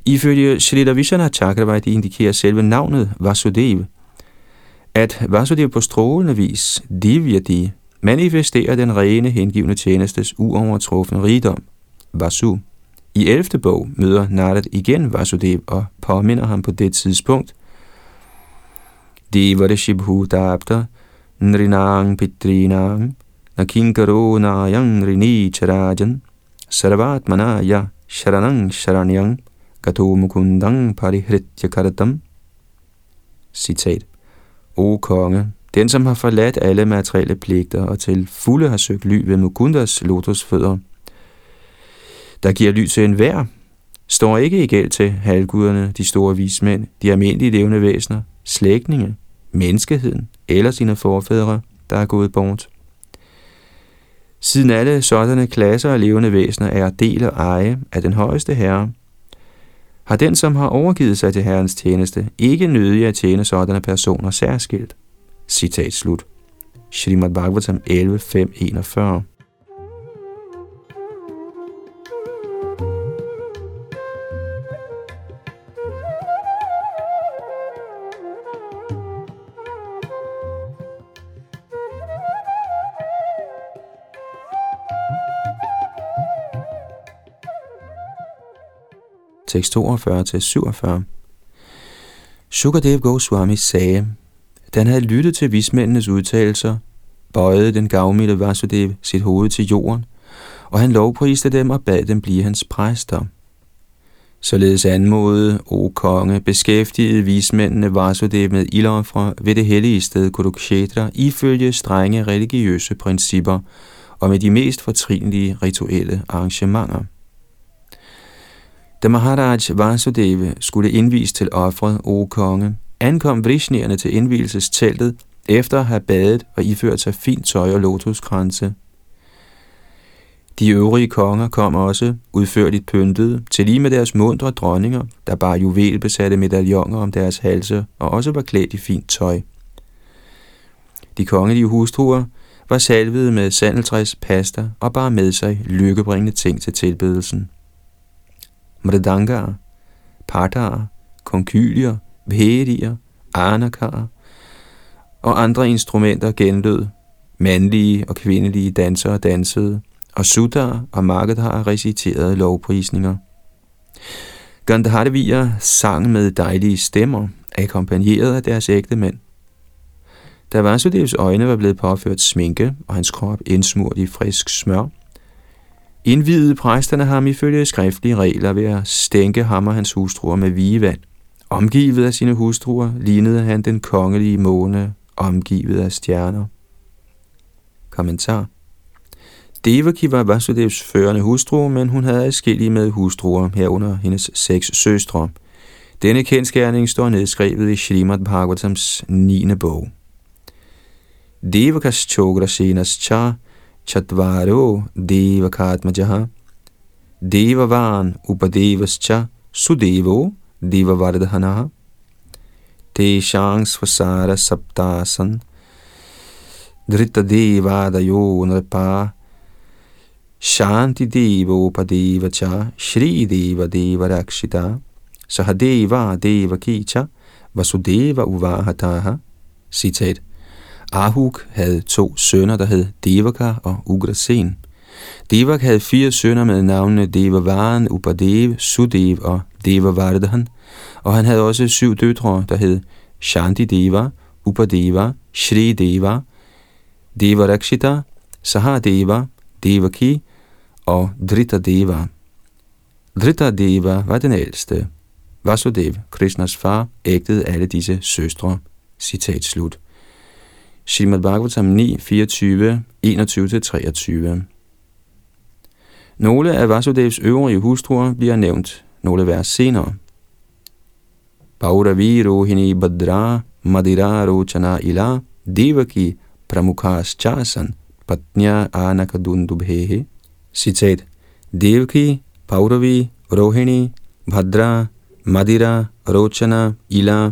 Ifølge Sridharvishana Chakravati indikerer selve navnet Vasudev, at Vasudev på strålende vis, Divyadi, manifesterer den rene hengivne tjenestes uovertrufne rigdom, Vasu. I 11. bog møder Narada igen Vasudev og påminder ham på det tidspunkt. Devarishibhudabda, nrinang pitrinang, nakinkaro nayang rini charajan, sarvatmanaya sharanang sharanyang, gato mukundang parihritya karatam. Citat. O konge, den som har forladt alle materielle pligter og til fulde har søgt ly ved Mukundas lotusfødder, der giver ly til enhver, står ikke i gæld til halvguderne, de store vismænd, de almindelige levende væsener, slægtninge, menneskeheden eller sine forfædre, der er gået bort. Siden alle sådanne klasser af levende væsener er del og eje af den højeste herre, har den, som har overgivet sig til herrens tjeneste, ikke nødig at tjene sådanne personer særskilt. Citat slut. Shrimad Bhagavatam 11.5.41. Tekst 42-47. Shukadeva Goswami sagde, da han havde lyttet til vismændenes udtalelser, bøjede den gavmilde Vasudev sit hoved til jorden, og han lovpriste dem og bad dem blive hans præster. Således anmodede, o konge, beskæftigede vismændene Vasudev med ildofre ved det hellige sted Kurukshetra ifølge strenge religiøse principper og med de mest fortrinlige rituelle arrangementer. Da Maharaj Vasudeva skulle indvise til offret, o konge, ankom vrishnierne til indvielsesteltet efter at have badet og iført sig fint tøj og lotuskranse. De øvrige konger kom også, udførligt pyntede, til lige med deres muntre dronninger, der bar juvelbesatte medaljoner om deres halse og også var klædt i fint tøj. De kongelige hustruer var salvede med sandeltræs, pasta og bar med sig lykkebringende ting til tilbedelsen. Mridangaer, partarer, konkylier, bhedier, anakarer og andre instrumenter genlød, mandlige og kvindelige dansere dansede, og sudar og markedharer reciterede lovprisninger. Gandharier sang med dejlige stemmer, akkompagneret af deres ægte mænd. Da Vasudevs øjne var blevet påført sminke, og hans krop indsmurt i frisk smør, indvidede præsterne ham ifølge skriftlige regler ved at stænke ham og hans hustruer med vigevand. Omgivet af sine hustruer lignede han den kongelige måne, omgivet af stjerner. Kommentar. Devaki var Vasudevs førende hustru, men hun havde adskillige med hustruer, herunder hendes 6 søstre. Denne kendsgerning står nedskrevet i Srimad Bhagavatams 9. bog. Devakas Chograsenas Cha Chatvaro Devakatmajaha Devavan Upadevascha Sudevo Devavardhanaha Teshangsvasara Saptasan Dhritadevadayo Nrpa Shantidevopadevacha Shri Devadevarakshita Sahadeva Devakicha Vasudeva Uvahataha. Citat. Ahuk havde 2 sønner, der hed Devaka og Ugrasen. Devak havde 4 sønner med navnene Devavaran, Upadev, Sudev og Devavardhan, og han havde også 7 døtre, der hed Shantideva, Upadeva, Shrideva, Devarakshita, Sahadeva, Devaki og Dhritadeva. Dhritadeva var den ældste. Vasudev, Krishnas far, ægtede alle disse søstre. Citat slut. Shrimad Bhagavatam 9, 24, 21-23. Nogle af Vasudevs øvrige hustruer bliver nævnt nogle vers senere. Pauravi rohini badra madira rochana ila devaki pramukhas chasan patnya anakadundubhehe. Citat. Devaki, Pauravi, Rohini, Bhadra, Madira, Rochana, Ila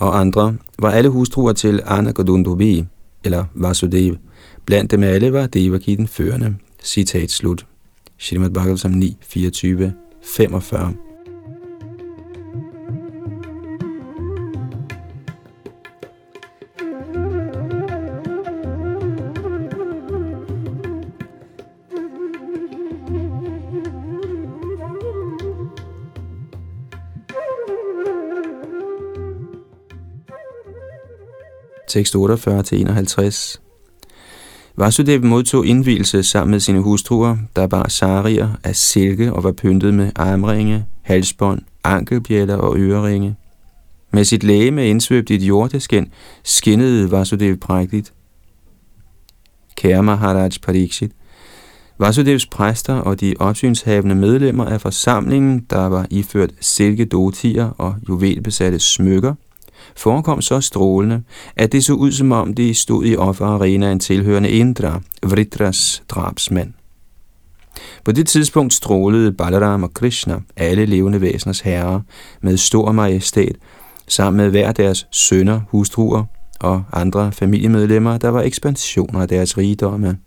og andre var alle hustruer til Anagodundubi, eller Vasudev. Blandt dem alle var Devaki den førende. Citat slut. Shrimad Bhagavatam 9, 24, 45. Tekst 48-51. Vasudev modtog indvielse sammen med sine hustruer, der bar sarier af silke og var pyntet med armringe, halsbånd, ankelbjælder og øreringe. Med sit legeme indsvøbt i et hjorteskin skinnede Vasudev prægtigt. Kære Maharaj Pariksit, Vasudevs præster og de opsynshavende medlemmer af forsamlingen, der var iført silkedotier og juvelbesatte smykker, forekom så strålende, at det så ud som om de stod i offerarenaen tilhørende Indra, Vritras drabsmand. På det tidspunkt strålede Balaram og Krishna, alle levende væseners herrer, med stor majestæt, sammen med hver deres sønner, hustruer og andre familiemedlemmer, der var ekspansioner af deres rigdomme.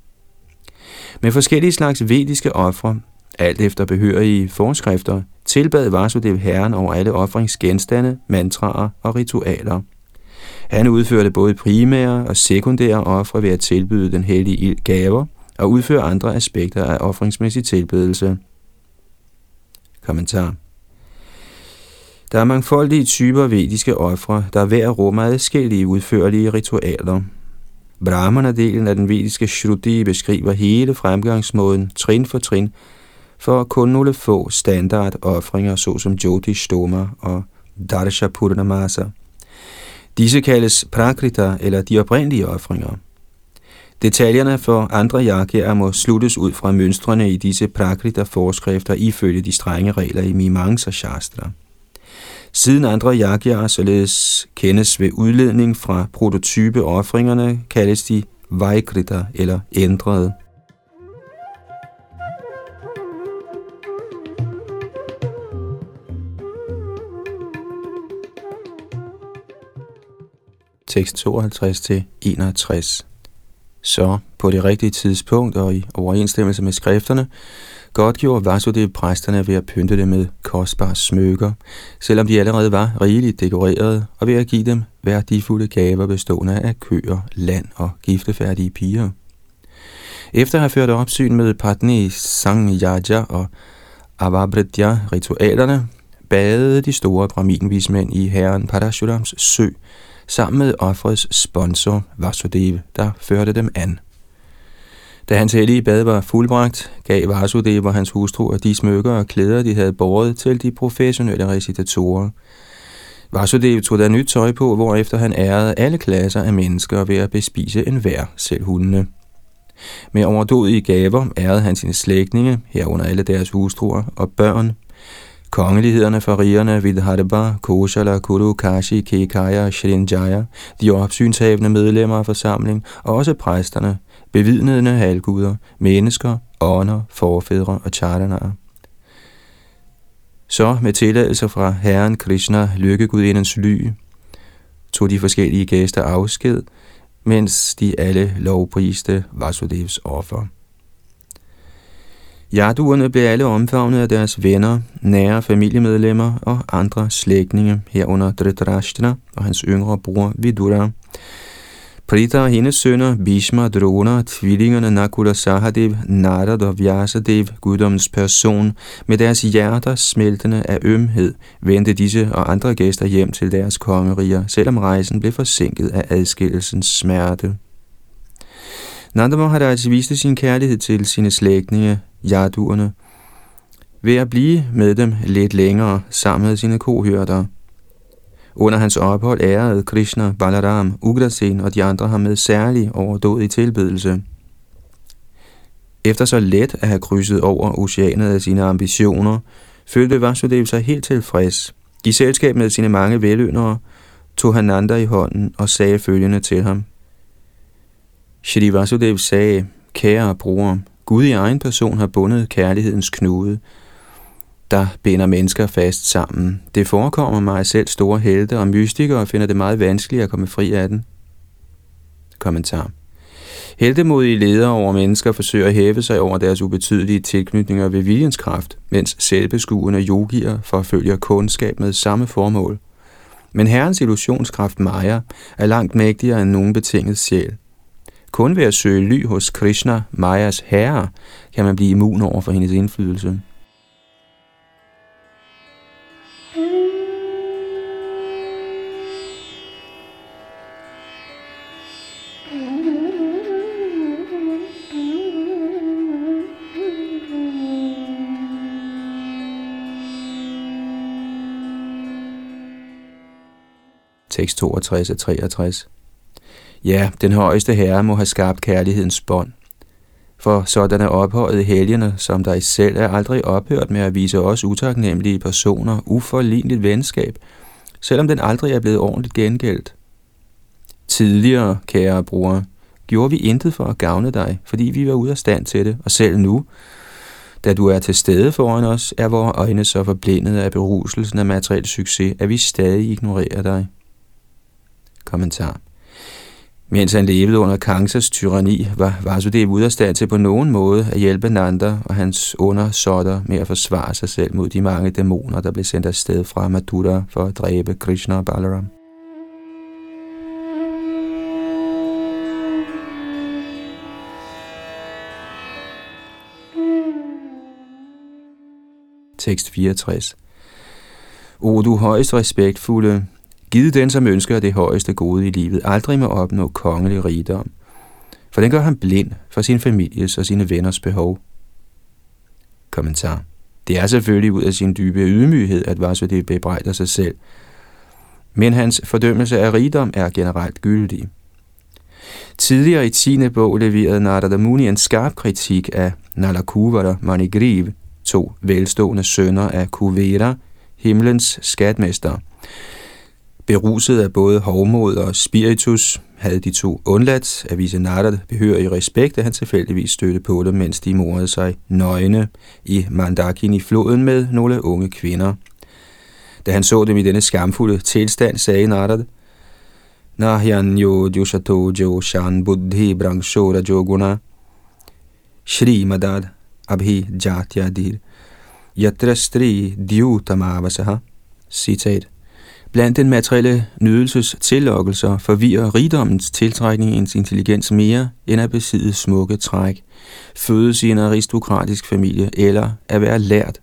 Med forskellige slags vediske ofre, alt efter behørige forskrifter, tilbad Vasudev herren over alle ofringsgenstande, mantraer og ritualer. Han udførte både primære og sekundære ofre ved at tilbyde den hellige ild gaver og udføre andre aspekter af ofringsmæssig tilbedelse. Kommentar. Der er mangfoldige typer vediske ofre, der hver rummer adskillige udførlige ritualer. Brahmana-delen af den vediske Shruti beskriver hele fremgangsmåden trin for trin, for kun nogle få standardoffringer, såsom Jyotish Stoma og Darsha Purnamasa. Disse kaldes Prakrita, eller de oprindelige offringer. Detaljerne for andre yagaer må sluttes ud fra mønstrene i disse Prakrita-forskrifter ifølge de strenge regler i Mimamsa Shastra. Siden andre yagaer således kendes ved udledning fra prototype-offringerne, kaldes de Vaikrita, eller ændrede. Tekst 52-61. Så på det rigtige tidspunkt og i overensstemmelse med skrifterne, godtgjorde Vasudev præsterne ved at pynte dem med kostbare smykker, selvom de allerede var rigeligt dekorerede, og ved at give dem værdifulde gaver bestående af køer, land og giftefærdige piger. Efter at have ført opsyn med Patni Sangyaja og Avabhradya-ritualerne, badede de store brahminvismænd i herren Parashurams sø, sammen med offerets sponsor Vasudev, der førte dem an. Da hans hellige bad var fuldbragt, gav Vasudev og hans hustruer de smykker og klæder, de havde båret til de professionelle recitatorer. Vasudev tog da nyt tøj på, hvorefter han ærede alle klasser af mennesker ved at bespise enhver, selv hundene. Med overdådige gaver ærede han sine slægtninge, herunder alle deres hustruer og børn, kongelighederne fra rigerne Vidharba, Kosala, Kuru, Kashi, Kekaya og Shrinjaya, de opsynshavende medlemmer af forsamling, og også præsterne, bevidnede halvguder, mennesker, ånder, forfædre og charanaer. Så med tilladelse fra Herren Krishna, lykkegudindens ly, tog de forskellige gæster afsked, mens de alle lovpriste Vasudevs offer. Yaduerne blev alle omfavnet af deres venner, nære familiemedlemmer og andre slægtninge, herunder Dhritarashtra og hans yngre bror Vidura. Pritha og hendes sønner, Bhishma, Drona, tvillingerne Nakula Sahadev, Narada og Vyasadev, guddommens person, med deres hjerter smeltende af ømhed, vendte disse og andre gæster hjem til deres kongeriger, selvom rejsen blev forsinket af adskillelsens smerte. Nanda Maharaj viste sin kærlighed til sine slægtninge, Yaduerne, ved at blive med dem lidt længere sammen med sine kohørter. Under hans ophold ærede Krishna, Balaram, Ugrasen og de andre ham med særlig overdådig tilbedelse. Efter så let at have krydset over oceanet af sine ambitioner, følte Vasudev sig helt tilfreds. I selskab med sine mange veløndere tog han Nanda i hånden og sagde følgende til ham. Shri Vasudev sagde, kære bror, Gud i egen person har bundet kærlighedens knude. der binder mennesker fast sammen. Det forekommer mig selv store helte og mystikere finder det meget vanskeligt at komme fri af den. Kommentar. Heltemodige ledere over mennesker forsøger at hæve sig over deres ubetydelige tilknytninger ved viljens kraft, mens selvbeskuende yogier forfølger kundskab med samme formål. Men Herrens illusionskraft Maya er langt mægtigere end nogen betinget sjæl. Kun ved at søge ly hos Krishna, Mayas herre, kan man blive immun over for hendes indflydelse. Tekst 62 og 63. Ja, den højeste herre må have skabt kærlighedens bånd. For sådanne ophøjede helgener, som der i selv er aldrig ophørt med at vise os utaknemmelige personer uforligneligt venskab, selvom den aldrig er blevet ordentligt gengældt. Tidligere, kære bror, gjorde vi intet for at gavne dig, fordi vi var ude af stand til det, og selv nu, da du er til stede foran os, er vores øjne så forblændede af beruselsen af materiel succes, at vi stadig ignorerer dig. Kommentar. Mens han levede under Kangsas tyranni, var Vasudev ude af stand til på nogen måde at hjælpe Nanda og hans undersåtter med at forsvare sig selv mod de mange dæmoner, der blev sendt afsted fra Mathura for at dræbe Krishna og Balaram. Tekst 64. O du højst respektfulde, giv den, som ønsker det højeste gode i livet, aldrig må opnå kongelig rigdom, for den gør ham blind for sin families og sine venners behov. Kommentar. Det er selvfølgelig ud af sin dybe ydmyghed, at Vasudev bebrejder sig selv, men hans fordømmelse af rigdom er generelt gyldig. Tidligere i 10. bog leverede Narada Muni en skarp kritik af Nalakuvara Manigriv, to velstående sønner af Kuvera, himlens skatmester. Beruset af både hovmod og spiritus, havde de to undladt at vise Narada behørig respekt, da han tilfældigvis stødte på dem, mens de morede sig nøgne i Mandakini-floden med nogle unge kvinder. Da han så dem i denne skamfulde tilstand, sagde Narada, Nahyan yo djushato jo shan buddhi brangshora joguna shri madad abhi jatyadir yatrastri dyutamavasaha. Citat. Blandt den materielle nydelses tillokkelser forvirrer rigdommens tiltrækning ens intelligens mere, end at besidde smukke træk, fødes i en aristokratisk familie eller at være lært.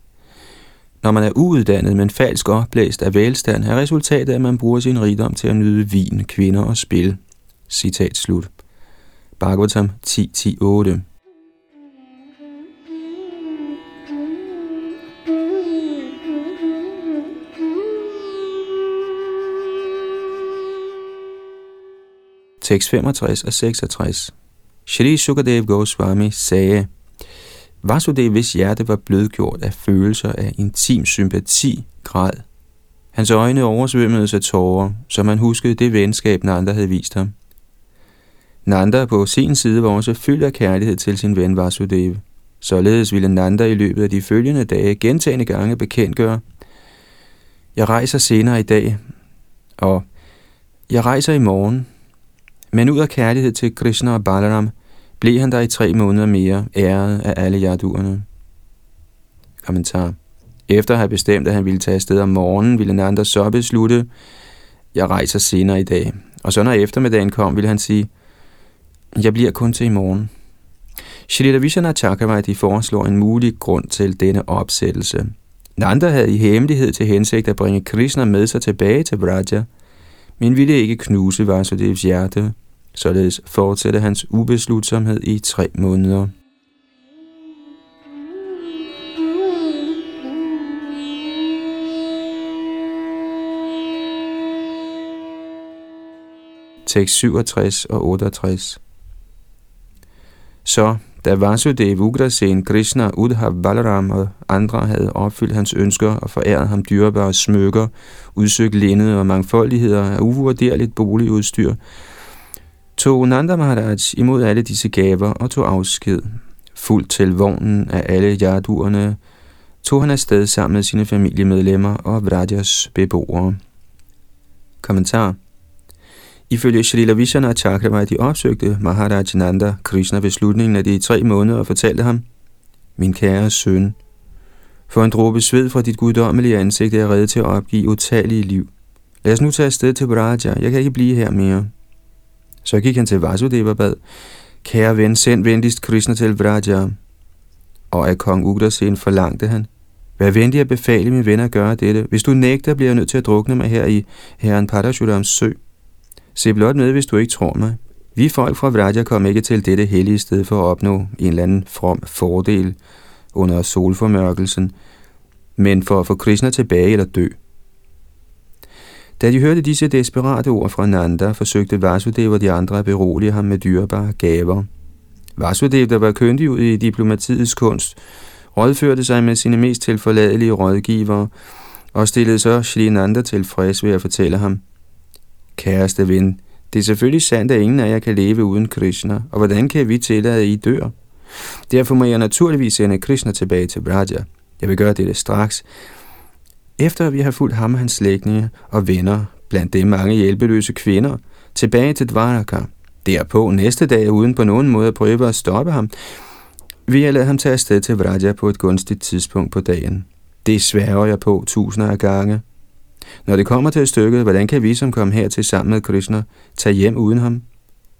Når man er uuddannet, men falsk opblæst af velstand, er resultatet, at man bruger sin rigdom til at nyde vin, kvinder og spil. Citat slut. Bhagavatam 10.10.8. Tekst 65 og 66. Shri Shukadeva Goswami sagde, Vasudev, hvis hjerte var blødgjort af følelser af intim sympati, græd. Hans øjne oversvømmedes af tårer, som han huskede det venskab, Nanda havde vist ham. Nanda på sin side var også fyldt af kærlighed til sin ven Vasudev. Således ville Nanda i løbet af de følgende dage gentagne gange bekendtgøre, jeg rejser senere i dag, og jeg rejser i morgen. Men ud af kærlighed til Krishna og Balaram, blev han der i 3 måneder mere æret af alle jaduerne. Kommentar. Efter at have bestemt, at han ville tage afsted om morgenen, ville Nanda så beslutte, jeg rejser senere i dag. Og så når eftermiddagen kom, ville han sige, jeg bliver kun til i morgen. Shrila Vishwamitra foreslår en mulig grund til denne opsættelse. Nanda havde i hemmelighed til hensigt at bringe Krishna med sig tilbage til Vraja, men ville ikke knuse Vasudevs hjerte, således fortsatte hans ubeslutsomhed i 3 måneder. Tekst 67 og 68. Så, da Vasudev Ugrasen, Krishna, Uddhav, Balaram og andre havde opfyldt hans ønsker og foræret ham dyrebare smykker, udsøgt linned og mangfoldigheder af uvurderligt boligudstyr, tog Nanda Maharaj imod alle disse gaver og tog afsked, fuldt til vognen af alle jaduerne, tog han afsted sammen med sine familiemedlemmer og Vrajas beboere. Kommentar. Ifølge Shrila Vishana Chakravarti opsøgte Maharaj Nanda Krishna ved slutningen af de 3 måneder og fortalte ham: Min kære søn, for en dråbe sved fra dit guddommelige ansigt er jeg rede til at opgive utallige liv. Lad os nu tage afsted til Vraja, jeg kan ikke blive her mere. Så gik han til Vasudeva og bad: Kære ven, send venligst Krishna til Vraja. Og af kong Ugrasen forlangte han: Vær venlig at befale min ven at gøre dette. Hvis du nægter, bliver jeg nødt til at drukne mig her i herren Parashurams sø. Se blot med, hvis du ikke tror mig. Vi folk fra Vraja kom ikke til dette hellige sted for at opnå en eller anden from fordel under solformørkelsen, men for at få Krishna tilbage eller dø. Da de hørte disse desperate ord fra Nanda, forsøgte Vasudev og de andre at berolige ham med dyrebare gaver. Vasudev, der var kyndig ud i diplomatiets kunst, rådførte sig med sine mest tilforladelige rådgivere og stillede så Shri Nanda tilfreds ved at fortælle ham: Kæreste ven, det er selvfølgelig sandt, at ingen af jer kan leve uden Krishna, og hvordan kan vi tillade, at I dør? Derfor må jeg naturligvis sende Krishna tilbage til Vraja. Jeg vil gøre dette straks, efter vi har fulgt ham og hans slægtninge og venner, blandt dem mange hjælpeløse kvinder, tilbage til Dvaraka. Derpå næste dag, uden på nogen måde at prøve at stoppe ham, vil jeg lade ham tage afsted til Vraja på et gunstigt tidspunkt på dagen. Det sværger jeg på tusinder af gange. Når det kommer til stykket, hvordan kan vi, som kom hertil sammen med Krishna, tage hjem uden ham?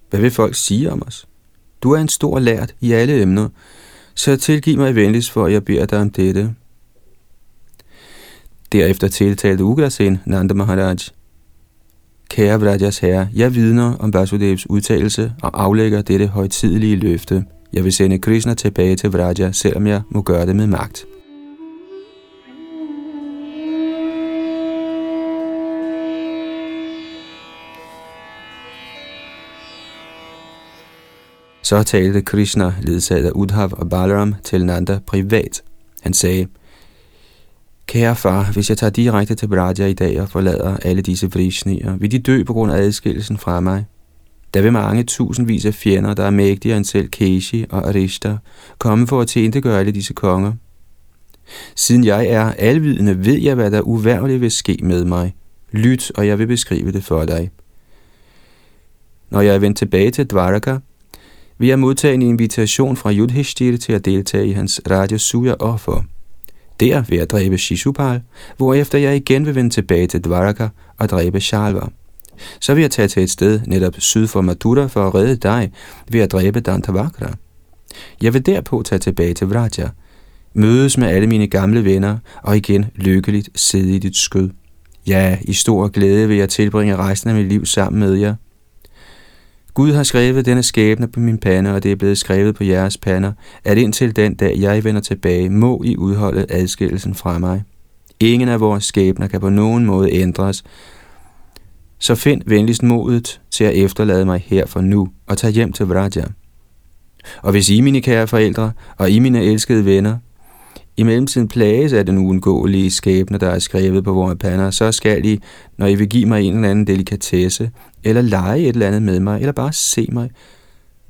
Hvad vil folk sige om os? Du er en stor lærd i alle emner, så tilgiv mig venligst, for jeg beder dig om dette. Derefter tiltalte Ugrasen Nanda Maharaj: Kære Vrajas herre, jeg vidner om Vasudevs udtalelse og aflægger dette højtidelige løfte. Jeg vil sende Krishna tilbage til Vraja, selvom jeg må gøre det med magt. Så talte Krishna, ledsaget af Udhav og Balaram, til Nanda privat. Han sagde: Kære far, hvis jeg tager direkte til Vraja i dag og forlader alle disse vrishnier, vil de dø på grund af adskillelsen fra mig. Der vil mange tusindvis af fjender, der er mægtigere end selv Keshi og Arishta, komme for at tilintetgøre alle disse konger. Siden jeg er alvidende, ved jeg, hvad der uværligt vil ske med mig. Lyt, og jeg vil beskrive det for dig. Når jeg er vendt tilbage til Dvaraka, vil jeg modtage en invitation fra Yudhishthira til at deltage i hans Rajasuya-offer. Der vil jeg dræbe Shishupal, hvorefter jeg igen vil vende tilbage til Dvaraka og dræbe Shalva. Så vil jeg tage til et sted netop syd for Mathura for at redde dig ved at dræbe Dantavakra. Jeg vil derpå tage tilbage til Vraja, mødes med alle mine gamle venner og igen lykkeligt sidde i dit skød. Ja, i stor glæde vil jeg tilbringe resten af mit liv sammen med jer. Gud har skrevet denne skæbne på min pande, og det er blevet skrevet på jeres pander, at indtil den dag, jeg vender tilbage, må I udholde adskillelsen fra mig. Ingen af vores skæbner kan på nogen måde ændres, så find venligst modet til at efterlade mig her for nu og tage hjem til Vraja. Og hvis I, mine kære forældre, og I, mine elskede venner, i mellemtiden plages af den uundgåelige skæbne, der er skrevet på vores pander, så skal I, når I vil give mig en eller anden delikatesse, eller lege et eller andet med mig, eller bare se mig,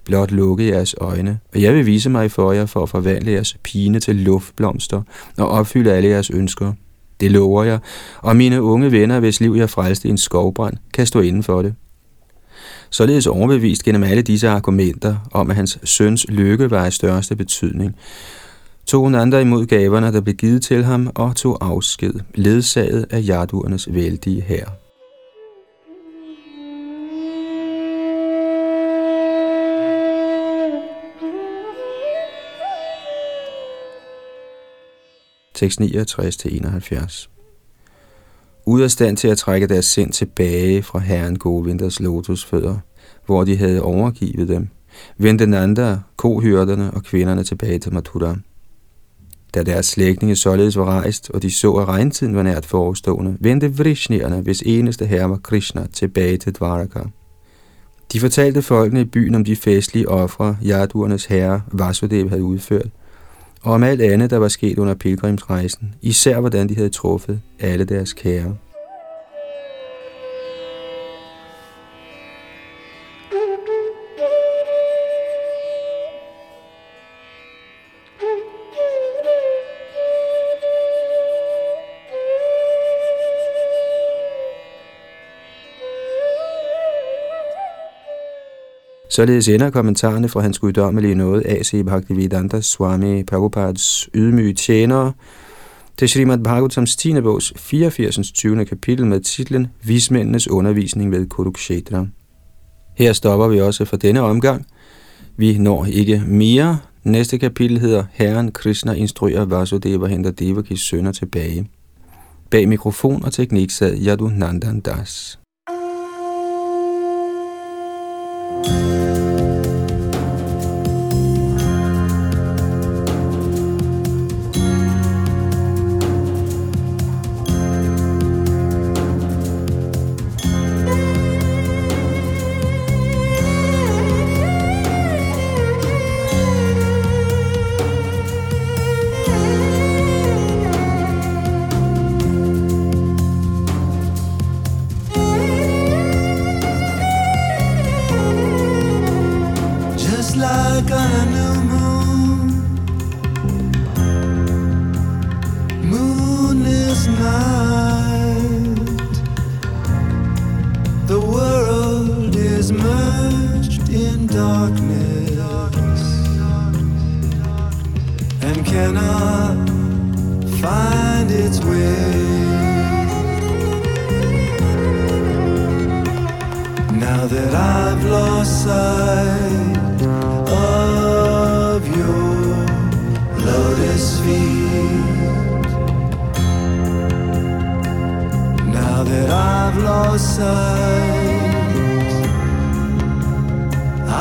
blot lukke jeres øjne, og jeg vil vise mig for jer for at forvandle jeres pine til luftblomster og opfylde alle jeres ønsker. Det lover jeg, og mine unge venner, hvis liv jeg frelste i en skovbrand, kan stå inden for det. Således overbevist gennem alle disse argumenter om, at hans søns lykke var af største betydning, tog Nanda imod gaverne, der blev givet til ham, og tog afsked, ledsaget af yaduernes vældige hær. Tekst 69-71. Ude af stand til at trække deres sind tilbage fra herren Govindas lotusfødder, hvor de havde overgivet dem, vendte Nanda, kohyrderne og kvinderne tilbage til Mathura. Da deres slægtninge således var rejst, og de så, at regntiden var nært forestående, vendte vrishnierne, hvis eneste herre var Krishna, tilbage til Dvaraka. De fortalte folkene i byen om de festlige ofre, yaduernes herre Vasudev havde udført, og om alt andet, der var sket under pilgrimsrejsen, især hvordan de havde truffet alle deres kære. Således ender kommentarerne fra hans guddommelige nåde A.C. Bhaktivedanta Swami Prabhupads ydmyge tjenere til Shrimad Bhagavatams 10. bogs 84. 20. kapitel med titlen Vismændenes undervisning ved Kurukshetra. Her stopper vi også for denne omgang. Vi når ikke mere. Næste kapitel hedder Herren Krishna instruerer Vasudeva og henter Devakis sønner tilbage. Bag mikrofon og teknik sad Yadunandan Das.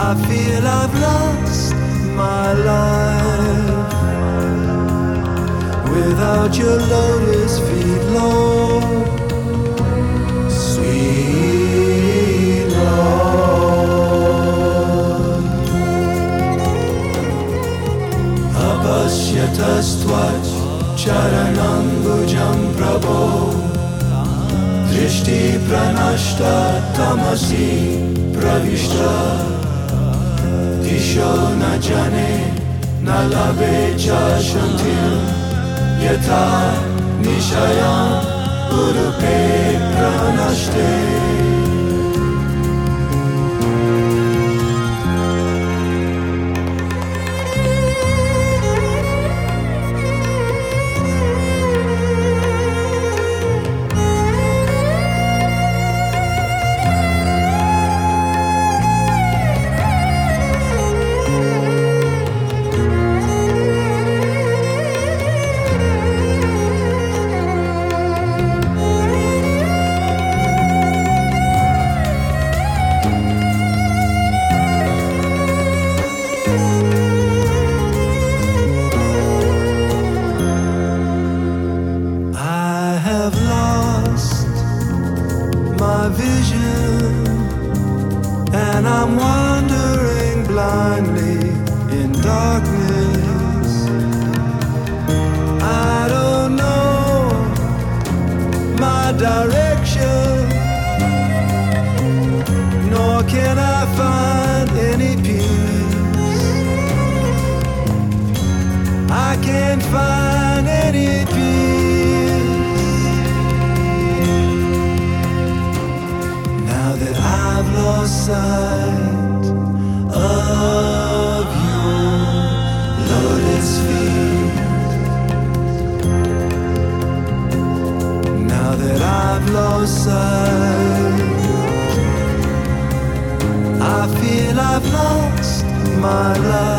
I feel I've lost my love.